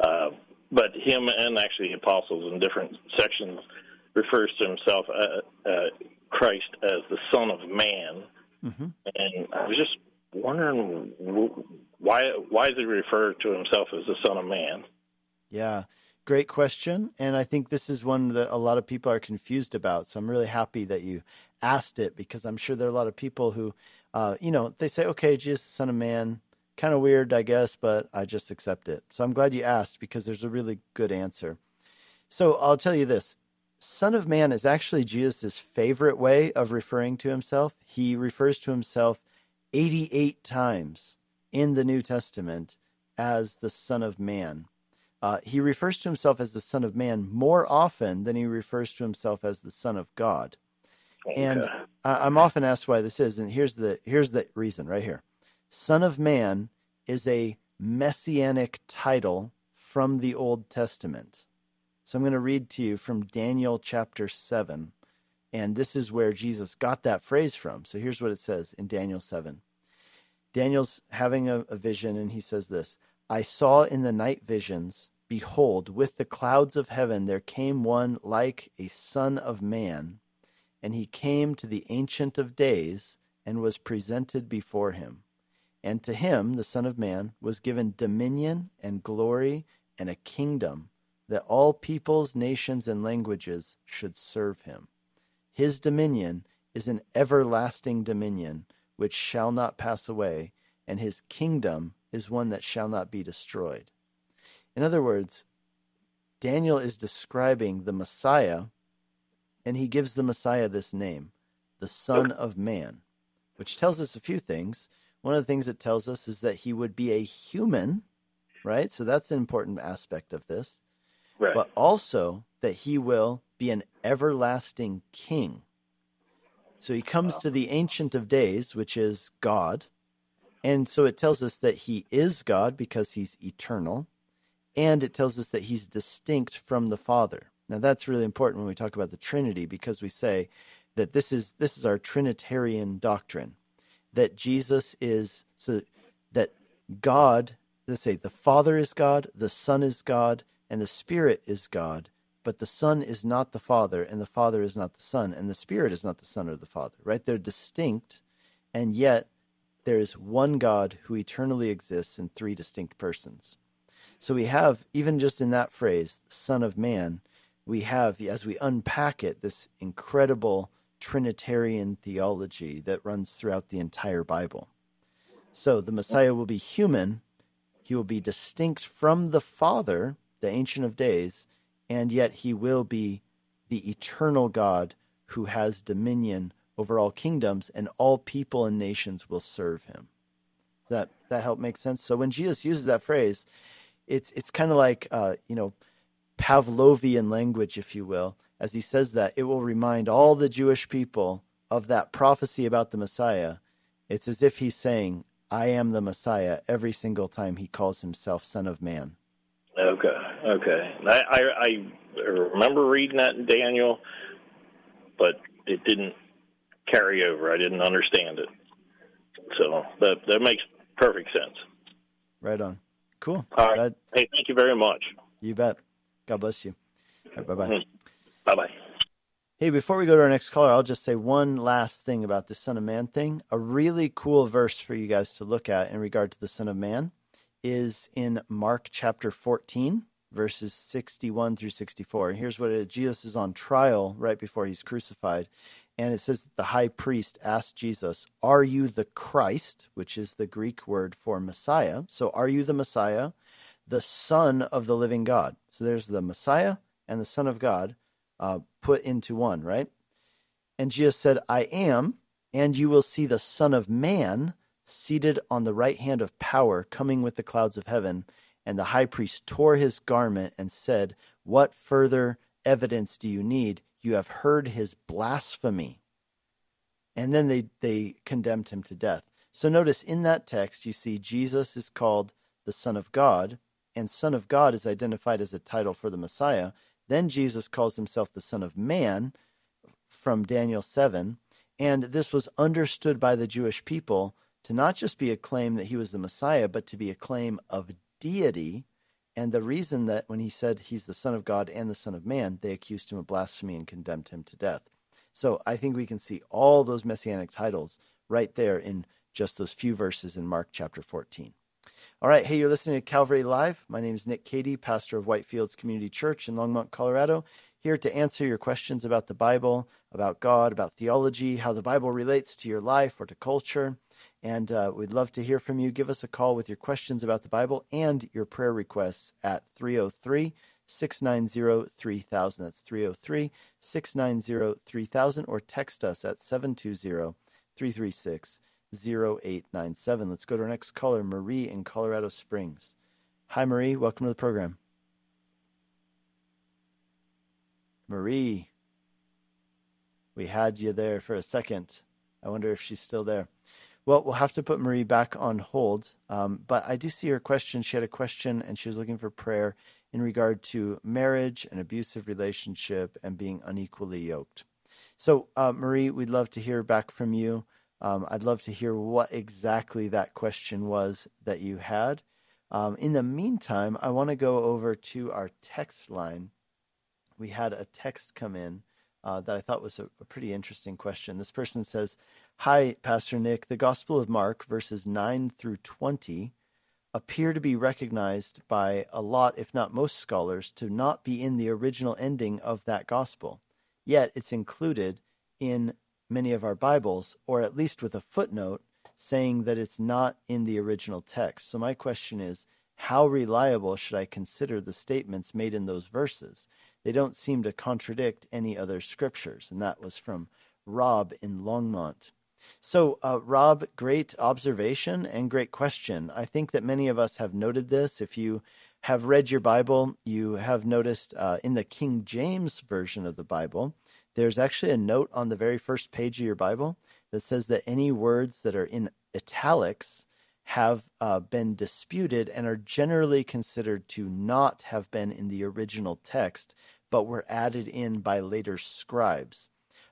uh, but him and actually the apostles in different sections refers to himself, uh, uh, Christ, as the Son of Man. Mm-hmm. And I was just wondering why why does he refer to himself as the Son of Man? Yeah, great question. And I think this is one that a lot of people are confused about. So I'm really happy that you asked it, because I'm sure there are a lot of people who, uh, you know, they say, okay, Jesus, Son of Man, kind of weird, I guess, but I just accept it. So I'm glad you asked, because there's a really good answer. So I'll tell you this. Son of Man is actually Jesus' favorite way of referring to himself. He refers to himself eighty-eight times in the New Testament as the Son of Man. Uh, he refers to himself as the Son of Man more often than he refers to himself as the Son of God. Okay. And I, I'm often asked why this is, and here's the here's the reason right here. Son of Man is a messianic title from the Old Testament. So I'm going to read to you from Daniel chapter seven, and this is where Jesus got that phrase from. So here's what it says in Daniel seven. Daniel's having a, a vision, and he says this, I saw in the night visions, behold, with the clouds of heaven there came one like a son of man, and he came to the Ancient of Days and was presented before him. And to him, the Son of Man, was given dominion and glory and a kingdom, that all peoples, nations, and languages should serve him. His dominion is an everlasting dominion which shall not pass away, and his kingdom is one that shall not be destroyed. In other words, Daniel is describing the Messiah, and he gives the Messiah this name, the Son of Man, which tells us a few things. One of the things it tells us is that he would be a human, right? So that's an important aspect of this. Right. But also that he will be an everlasting king. So he comes wow. to the Ancient of Days, which is God. And so it tells us that he is God because he's eternal. And it tells us that he's distinct from the Father. Now, that's really important when we talk about the Trinity, because we say that this is this is our Trinitarian doctrine, that Jesus is, so that God, let's say the Father is God, the Son is God, and the Spirit is God, but the Son is not the Father, and the Father is not the Son, and the Spirit is not the Son or the Father, right? They're distinct, and yet there is one God who eternally exists in three distinct persons. So we have, even just in that phrase, Son of Man, we have, as we unpack it, this incredible Trinitarian theology that runs throughout the entire Bible. So the Messiah will be human, he will be distinct from the Father, the Ancient of Days, and yet he will be the eternal God who has dominion over all kingdoms, and all people and nations will serve him. Does that that help make sense? So when Jesus uses that phrase, it's it's kind of like uh, you know Pavlovian language, if you will. As he says that, it will remind all the Jewish people of that prophecy about the Messiah. It's as if he's saying, "I am the Messiah," every single time he calls himself Son of Man. Okay, okay. I, I, I remember reading that in Daniel, but it didn't carry over. I didn't understand it. So that that makes perfect sense. Right on. Cool. All right. Glad. Hey, thank you very much. You bet. God bless you. All right, bye-bye. Mm-hmm. Bye-bye. Hey, before we go to our next caller, I'll just say one last thing about the Son of Man thing. A really cool verse for you guys to look at in regard to the Son of Man is in Mark chapter fourteen, verses sixty-one through sixty-four. And here's what it is. Jesus is on trial right before he's crucified. And it says that the high priest asked Jesus, are you the Christ, which is the Greek word for Messiah? So are you the Messiah, the Son of the living God? So there's the Messiah and the Son of God uh, put into one, right? And Jesus said, I am, and you will see the Son of Man seated on the right hand of power, coming with the clouds of heaven. And the high priest tore his garment and said, what further evidence do you need? You have heard his blasphemy. And then they, they condemned him to death. So notice in that text, you see Jesus is called the Son of God, and Son of God is identified as a title for the Messiah. Then Jesus calls himself the Son of Man from Daniel seven, and this was understood by the Jewish people to not just be a claim that he was the Messiah, but to be a claim of deity. And the reason that when he said he's the Son of God and the Son of Man, they accused him of blasphemy and condemned him to death. So I think we can see all those messianic titles right there in just those few verses in Mark chapter fourteen. All right, hey, you're listening to Calvary Live. My name is Nick Cady, pastor of Whitefields Community Church in Longmont, Colorado, here to answer your questions about the Bible, about God, about theology, how the Bible relates to your life or to culture. And uh, we'd love to hear from you. Give us a call with your questions about the Bible and your prayer requests at three oh three, six nine oh, three thousand. That's three oh three, six nine oh, three thousand, or text us at seven two zero, three three six, zero eight nine seven. Let's go to our next caller, Marie in Colorado Springs. Hi, Marie. Welcome to the program. Marie, we had you there for a second. I wonder if she's still there. Well, we'll have to put Marie back on hold, um, but I do see her question. She had a question, and she was looking for prayer in regard to marriage and abusive relationship and being unequally yoked. So, uh, Marie, we'd love to hear back from you. Um, I'd love to hear what exactly that question was that you had. Um, in the meantime, I want to go over to our text line. We had a text come in uh, that I thought was a, a pretty interesting question. This person says, "Hi, Pastor Nick. The Gospel of Mark, verses nine through twenty, appear to be recognized by a lot, if not most scholars, to not be in the original ending of that Gospel. Yet it's included in many of our Bibles, or at least with a footnote saying that it's not in the original text. So my question is, how reliable should I consider the statements made in those verses? They don't seem to contradict any other scriptures." And that was from Rob in Longmont. So, uh, Rob, great observation and great question. I think that many of us have noted this. If you have read your Bible, you have noticed uh, in the King James Version of the Bible, there's actually a note on the very first page of your Bible that says that any words that are in italics have uh, been disputed and are generally considered to not have been in the original text, but were added in by later scribes.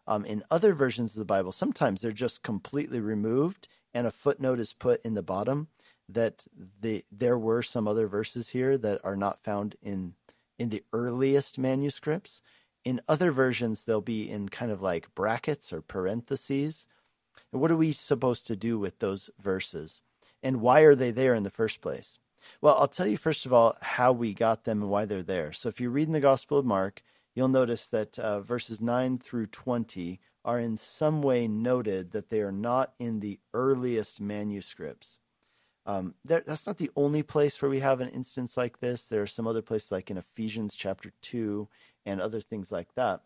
Um, in other versions of the Bible, sometimes they're just completely removed and a footnote is put in the bottom that the, there were some other verses here that are not found in, in the earliest manuscripts. In other versions, they'll be in kind of like brackets or parentheses. And what are we supposed to do with those verses? And why are they there in the first place? Well, I'll tell you, first of all, how we got them and why they're there. So if you read in the Gospel of Mark, you'll notice that uh, verses nine through twenty are in some way noted that they are not in the earliest manuscripts. Um, that's not the only place where we have an instance like this. There are some other places like in Ephesians chapter two and other things like that.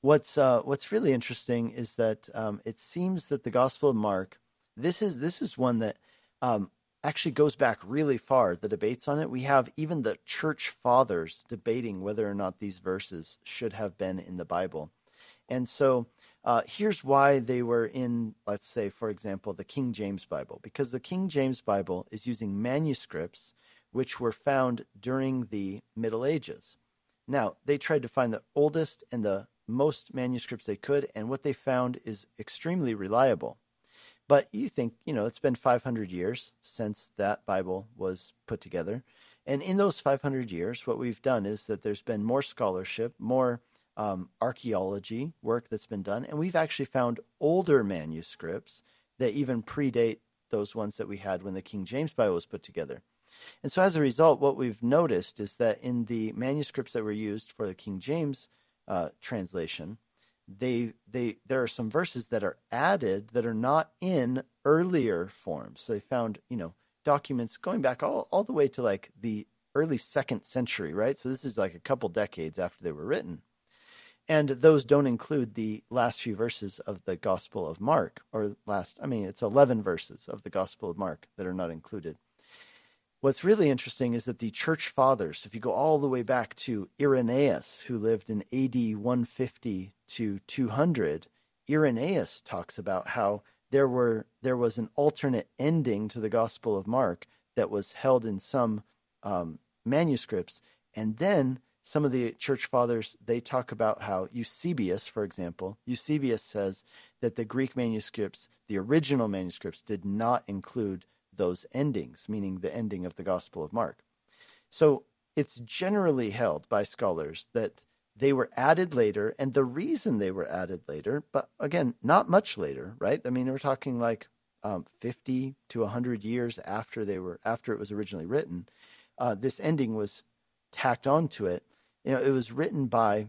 What's uh, what's really interesting is that um, it seems that the Gospel of Mark, this is, this is one that um, actually goes back really far, the debates on it. We have even the church fathers debating whether or not these verses should have been in the Bible. And so uh, here's why they were in, let's say, for example, the King James Bible, because the King James Bible is using manuscripts which were found during the Middle Ages. Now, they tried to find the oldest and the most manuscripts they could, and what they found is extremely reliable. But you think, you know, it's been five hundred years since that Bible was put together. And in those five hundred years, what we've done is that there's been more scholarship, more Um, archaeology work that's been done, and we've actually found older manuscripts that even predate those ones that we had when the King James Bible was put together. And so as a result, what we've noticed is that in the manuscripts that were used for the King James uh, translation, they they there are some verses that are added that are not in earlier forms. So they found, you know, documents going back all, all the way to like the early second century, right? So this is like a couple decades after they were written. And those don't include the last few verses of the Gospel of Mark, or last, I mean, it's eleven verses of the Gospel of Mark that are not included. What's really interesting is that the church fathers, if you go all the way back to Irenaeus, who lived in A D one fifty to two hundred, Irenaeus talks about how there were there was an alternate ending to the Gospel of Mark that was held in some um, manuscripts. And then some of the church fathers, they talk about how Eusebius, for example, Eusebius says that the Greek manuscripts, the original manuscripts, did not include those endings, meaning the ending of the Gospel of Mark. So it's generally held by scholars that they were added later, and the reason they were added later, but again, not much later, right? I mean, we're talking like um, fifty to one hundred years after they were after it was originally written. Uh, this ending was tacked onto it. You know, it was written by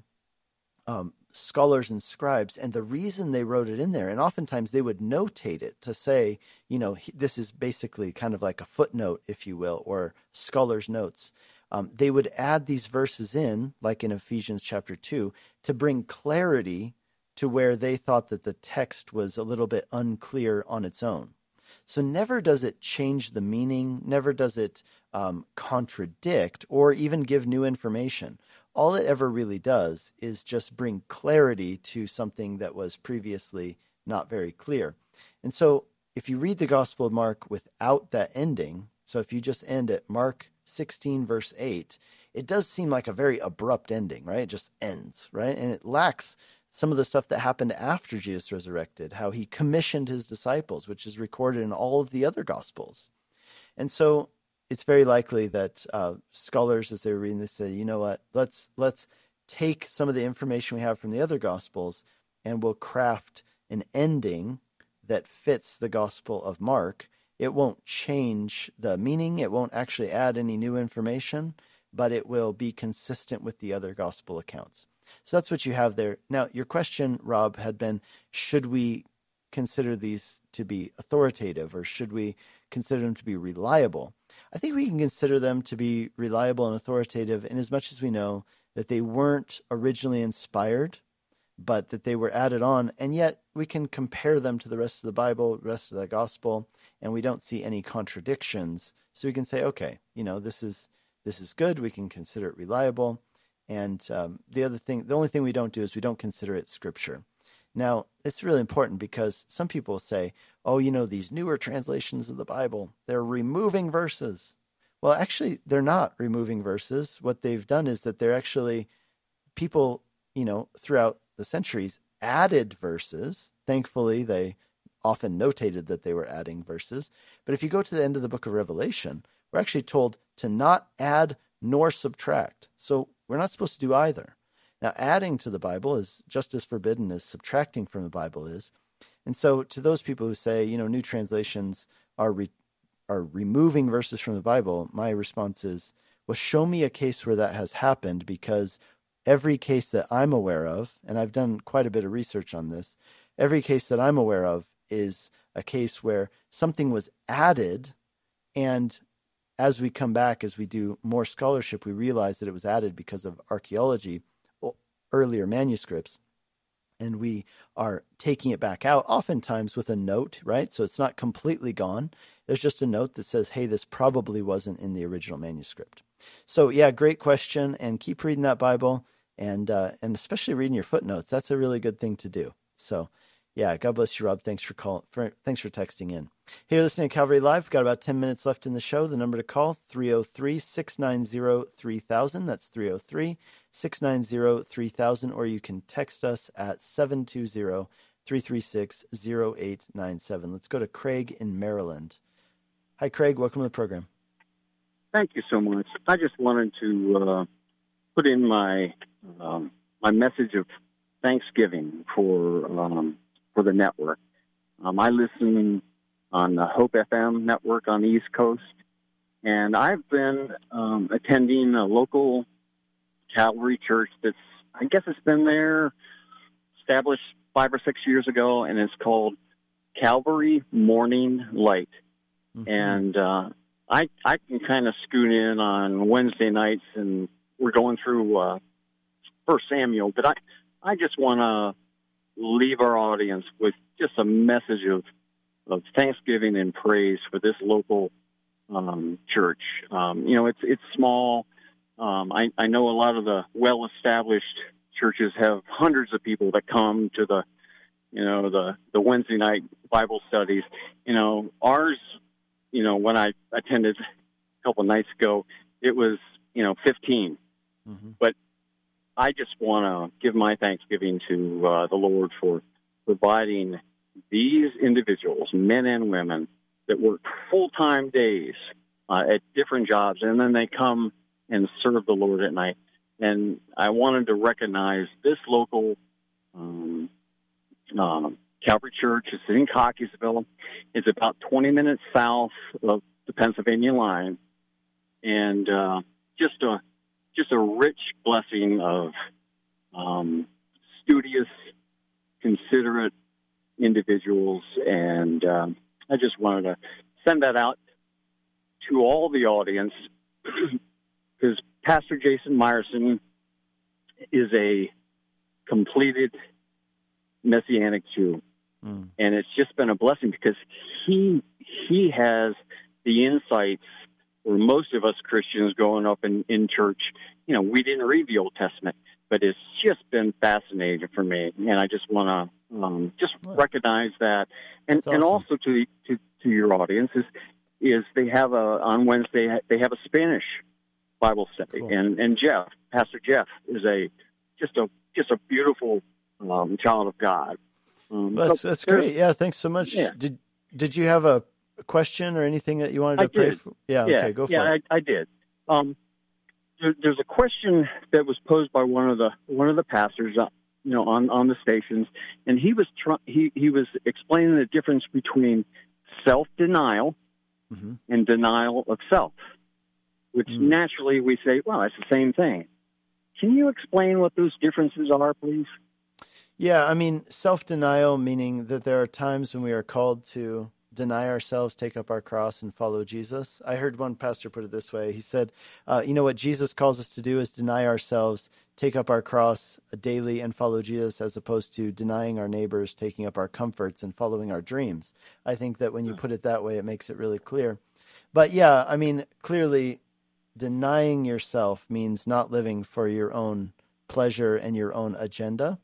um, scholars and scribes, and the reason they wrote it in there, and oftentimes they would notate it to say, you know, this is basically kind of like a footnote, if you will, or scholars' notes. Um, they would add these verses in, like in Ephesians chapter two, to bring clarity to where they thought that the text was a little bit unclear on its own. So never does it change the meaning, never does it um, contradict or even give new information. All it ever really does is just bring clarity to something that was previously not very clear. And so if you read the Gospel of Mark without that ending, so if you just end at Mark sixteen verse eight, it does seem like a very abrupt ending, right? It just ends, right? And it lacks some of the stuff that happened after Jesus resurrected, how he commissioned his disciples, which is recorded in all of the other Gospels. And so it's very likely that uh, scholars, as they were reading this, say, you know what, let's let's take some of the information we have from the other Gospels and we'll craft an ending that fits the Gospel of Mark. It won't change the meaning. It won't actually add any new information, but it will be consistent with the other gospel accounts. So that's what you have there. Now, your question, Rob, had been, should we consider these to be authoritative or should we consider them to be reliable? I think we can consider them to be reliable and authoritative in as much as we know that they weren't originally inspired, but that they were added on, and yet we can compare them to the rest of the Bible, the rest of the gospel, and we don't see any contradictions. So we can say, okay, you know, this is this is good. We can consider it reliable. And um, the other thing, the only thing we don't do is we don't consider it scripture. Now, it's really important because some people say, oh, you know, these newer translations of the Bible, they're removing verses. Well, actually, they're not removing verses. What they've done is that they're actually, people, you know, throughout the centuries added verses. Thankfully, they often notated that they were adding verses. But if you go to the end of the book of Revelation, we're actually told to not add nor subtract. So we're not supposed to do either. Now, adding to the Bible is just as forbidden as subtracting from the Bible is. And so to those people who say, you know, new translations are re- are removing verses from the Bible, my response is, well, show me a case where that has happened, because every case that I'm aware of, and I've done quite a bit of research on this, every case that I'm aware of is a case where something was added, and as we come back, as we do more scholarship, we realize that it was added because of archaeology, earlier manuscripts, and we are taking it back out, oftentimes with a note, right? So it's not completely gone. There's just a note that says, hey, this probably wasn't in the original manuscript. So yeah, great question, and keep reading that Bible, and uh, and especially reading your footnotes. That's a really good thing to do. So yeah, God bless you, Rob. Thanks for calling. For, thanks for texting in. Hey, you're listening to Calvary Live. We've got about ten minutes left in the show. The number to call, three oh three, six nine oh, three thousand. That's three oh three, six nine oh, three thousand, or you can text us at seven two zero, three three six, zero eight nine seven. Let's go to Craig in Maryland. Hi, Craig. Welcome to the program. Thank you so much. I just wanted to uh, put in my um, my message of thanksgiving for um, for the network. Um, I listen on the Hope F M network on the East Coast, and I've been um, attending a local Calvary church that's, I guess it's been there, established five or six years ago, and it's called Calvary Morning Light. Mm-hmm. And uh I, I can kind of scoot in on Wednesday nights, and we're going through uh, First Samuel. But I, I just want to leave our audience with just a message of, of thanksgiving and praise for this local um, church. Um, you know, it's it's small. Um, I, I know a lot of the well-established churches have hundreds of people that come to the you know, the, the Wednesday night Bible studies. You know, ours, you know, when I attended a couple of nights ago, it was, you know, fifteen. Mm-hmm. But I just want to give my thanksgiving to uh, the Lord for providing these individuals, men and women, that work full-time days uh, at different jobs, and then they come and serve the Lord at night. And I wanted to recognize this local um, um, Calvary Church. It's in Cockeysville. It's about twenty minutes south of the Pennsylvania line, and uh, just a just a rich blessing of um, studious, considerate individuals. And um, I just wanted to send that out to all the audience, because Pastor Jason Meyerson is a completed Messianic Jew, mm. and it's just been a blessing because he he has the insights where most of us Christians growing up in, in church, you know, we didn't read the Old Testament, but it's just been fascinating for me, and I just want to um, just wow. recognize that, and awesome. and also to, to to your audience is is they have a on Wednesday they have a Spanish Bible study, cool. and and Jeff, Pastor Jeff, is a just a just a beautiful um, child of God. Um, well, that's so that's great. Yeah, thanks so much. Yeah. Did did you have a question or anything that you wanted to I pray did. for? Yeah, yeah, okay, go for yeah, it. Yeah, I, I did. Um, there, there's a question that was posed by one of the one of the pastors, uh, you know, on, on the stations, and he was tr- he he was explaining the difference between self-denial mm-hmm. and denial of self. Which mm. naturally we say, well, it's the same thing. Can you explain what those differences are, please? Yeah, I mean, self-denial, meaning that there are times when we are called to deny ourselves, take up our cross, and follow Jesus. I heard one pastor put it this way. He said, uh, you know, what Jesus calls us to do is deny ourselves, take up our cross daily, and follow Jesus, as opposed to denying our neighbors, taking up our comforts, and following our dreams. I think that when you put it that way, it makes it really clear. But yeah, I mean, clearly, denying yourself means not living for your own pleasure and your own agenda,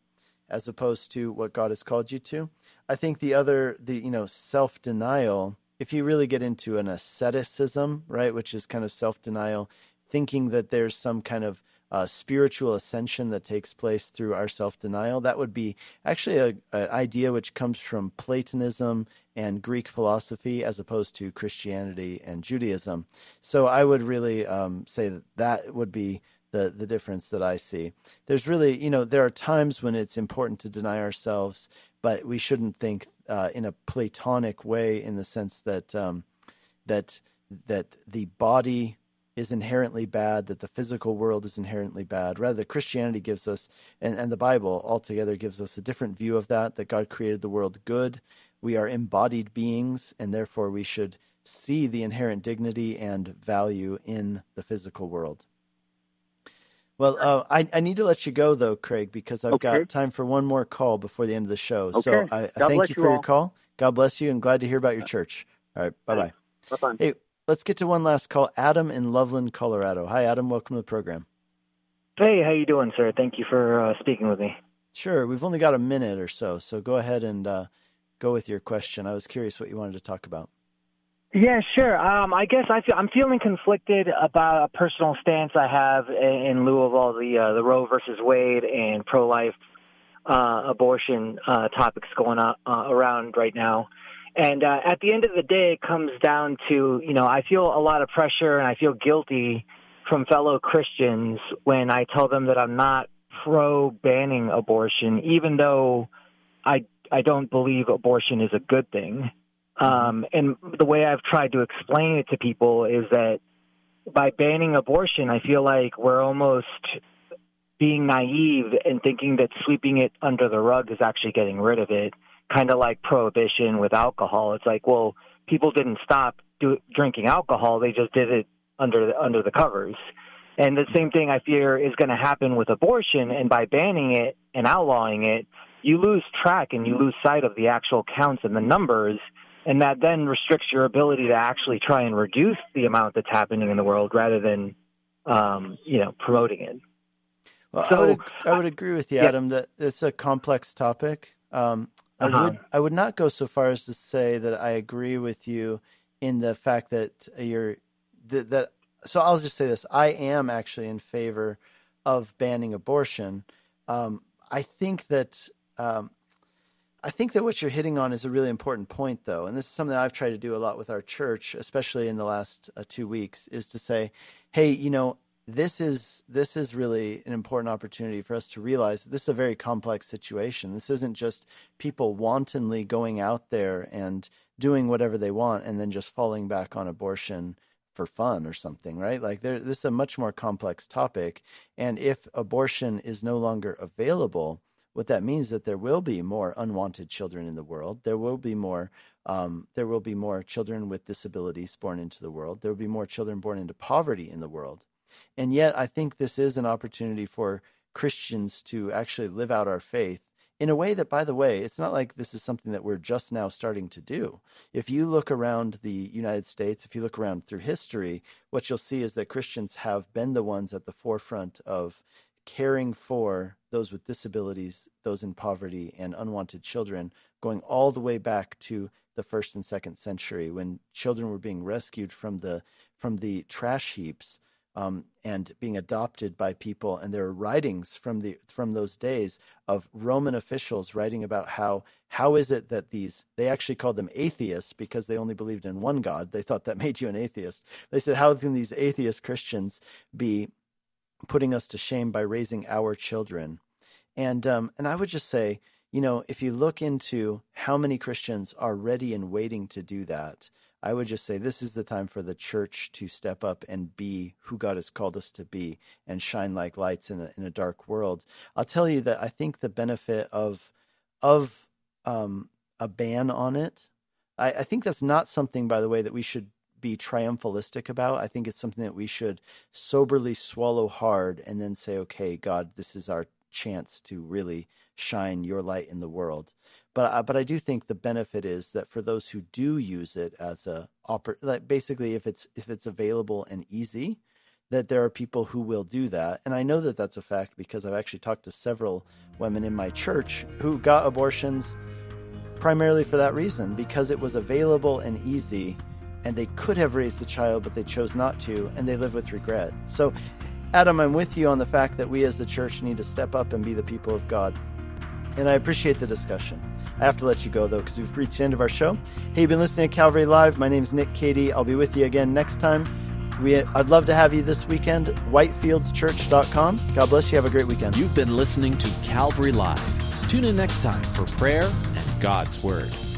as opposed to what God has called you to. I think the other, the, you know, self-denial, if you really get into an asceticism, right, which is kind of self-denial, thinking that there's some kind of uh, spiritual ascension that takes place through our self-denial, that would be actually a, an idea which comes from Platonism and Greek philosophy, as opposed to Christianity and Judaism. So I would really um, say that that would be the, the difference that I see. There's really, you know, there are times when it's important to deny ourselves, but we shouldn't think uh, in a Platonic way, in the sense that um, that that the body is inherently bad, that the physical world is inherently bad. Rather, Christianity gives us, and, and the Bible altogether gives us a different view of that, that God created the world good. We are embodied beings, and therefore we should see the inherent dignity and value in the physical world. Well, uh, I, I need to let you go, though, Craig, because I've okay. got time for one more call before the end of the show. Okay. So I, I thank you for you your call. God bless you, and glad to hear about your church. All right, bye-bye. Bye-bye. Hey, let's get to one last call. Adam in Loveland, Colorado. Hi, Adam. Welcome to the program. Hey, how you doing, sir? Thank you for uh, speaking with me. Sure. We've only got a minute or so, so go ahead and... Uh, go with your question. I was curious what you wanted to talk about. Yeah, sure. Um, I guess I feel, I'm feeling conflicted about a personal stance I have in lieu of all the uh, the Roe versus Wade and pro-life uh, abortion uh, topics going on, uh, around right now. And uh, at the end of the day, it comes down to, you know, I feel a lot of pressure and I feel guilty from fellow Christians when I tell them that I'm not pro-banning abortion, even though I I don't believe abortion is a good thing. Um, and the way I've tried to explain it to people is that by banning abortion, I feel like we're almost being naive and thinking that sweeping it under the rug is actually getting rid of it, kind of like prohibition with alcohol. It's like, well, people didn't stop do, drinking alcohol. They just did it under the, under the covers. And the same thing I fear is going to happen with abortion. And by banning it and outlawing it, you lose track and you lose sight of the actual counts and the numbers, and that then restricts your ability to actually try and reduce the amount that's happening in the world rather than, um, you know, promoting it. Well, so, I would, I would agree with you, yeah. Adam, that it's a complex topic. Um, Uh-huh. I would I would not go so far as to say that I agree with you in the fact that you're that, that so I'll just say this. I am actually in favor of banning abortion. Um, I think that um, I think that what you're hitting on is a really important point, though, and this is something I've tried to do a lot with our church, especially in the last uh, two weeks, is to say, hey, you know, this is this is really an important opportunity for us to realize that this is a very complex situation. This isn't just people wantonly going out there and doing whatever they want and then just falling back on abortion for fun or something, right? Like there, this is a much more complex topic. And if abortion is no longer available, what that means is that there will be more unwanted children in the world. There will be more um, there will be more children with disabilities born into the world. There will be more children born into poverty in the world. And yet I think this is an opportunity for Christians to actually live out our faith in a way that, by the way, it's not like this is something that we're just now starting to do. If you look around the United States, if you look around through history, what you'll see is that Christians have been the ones at the forefront of caring for those with disabilities, those in poverty, and unwanted children, going all the way back to the first and second century when children were being rescued from the from the trash heaps Um, and being adopted by people. And there are writings from the from those days of Roman officials writing about how how is it that these, they actually called them atheists because they only believed in one God. They thought that made you an atheist. They said, how can these atheist Christians be putting us to shame by raising our children? And um, and I would just say, you know, if you look into how many Christians are ready and waiting to do that, I would just say this is the time for the church to step up and be who God has called us to be and shine like lights in a, in a dark world. I'll tell you that I think the benefit of of um, a ban on it, I, I think that's not something, by the way, that we should be triumphalistic about. I think it's something that we should soberly swallow hard and then say, okay, God, this is our chance to really shine your light in the world. But I, but I do think the benefit is that for those who do use it as a like basically if it's if it's available and easy, that there are people who will do that. And I know that that's a fact because I've actually talked to several women in my church who got abortions primarily for that reason, because it was available and easy, and they could have raised the child, but they chose not to, and they live with regret. So, Adam, I'm with you on the fact that we as the church need to step up and be the people of God. And I appreciate the discussion. I have to let you go, though, because we've reached the end of our show. Hey, you've been listening to Calvary Live. My name's Nick Cady. I'll be with you again next time. We, I'd love to have you this weekend. whitefields church dot com. God bless you. Have a great weekend. You've been listening to Calvary Live. Tune in next time for prayer and God's Word.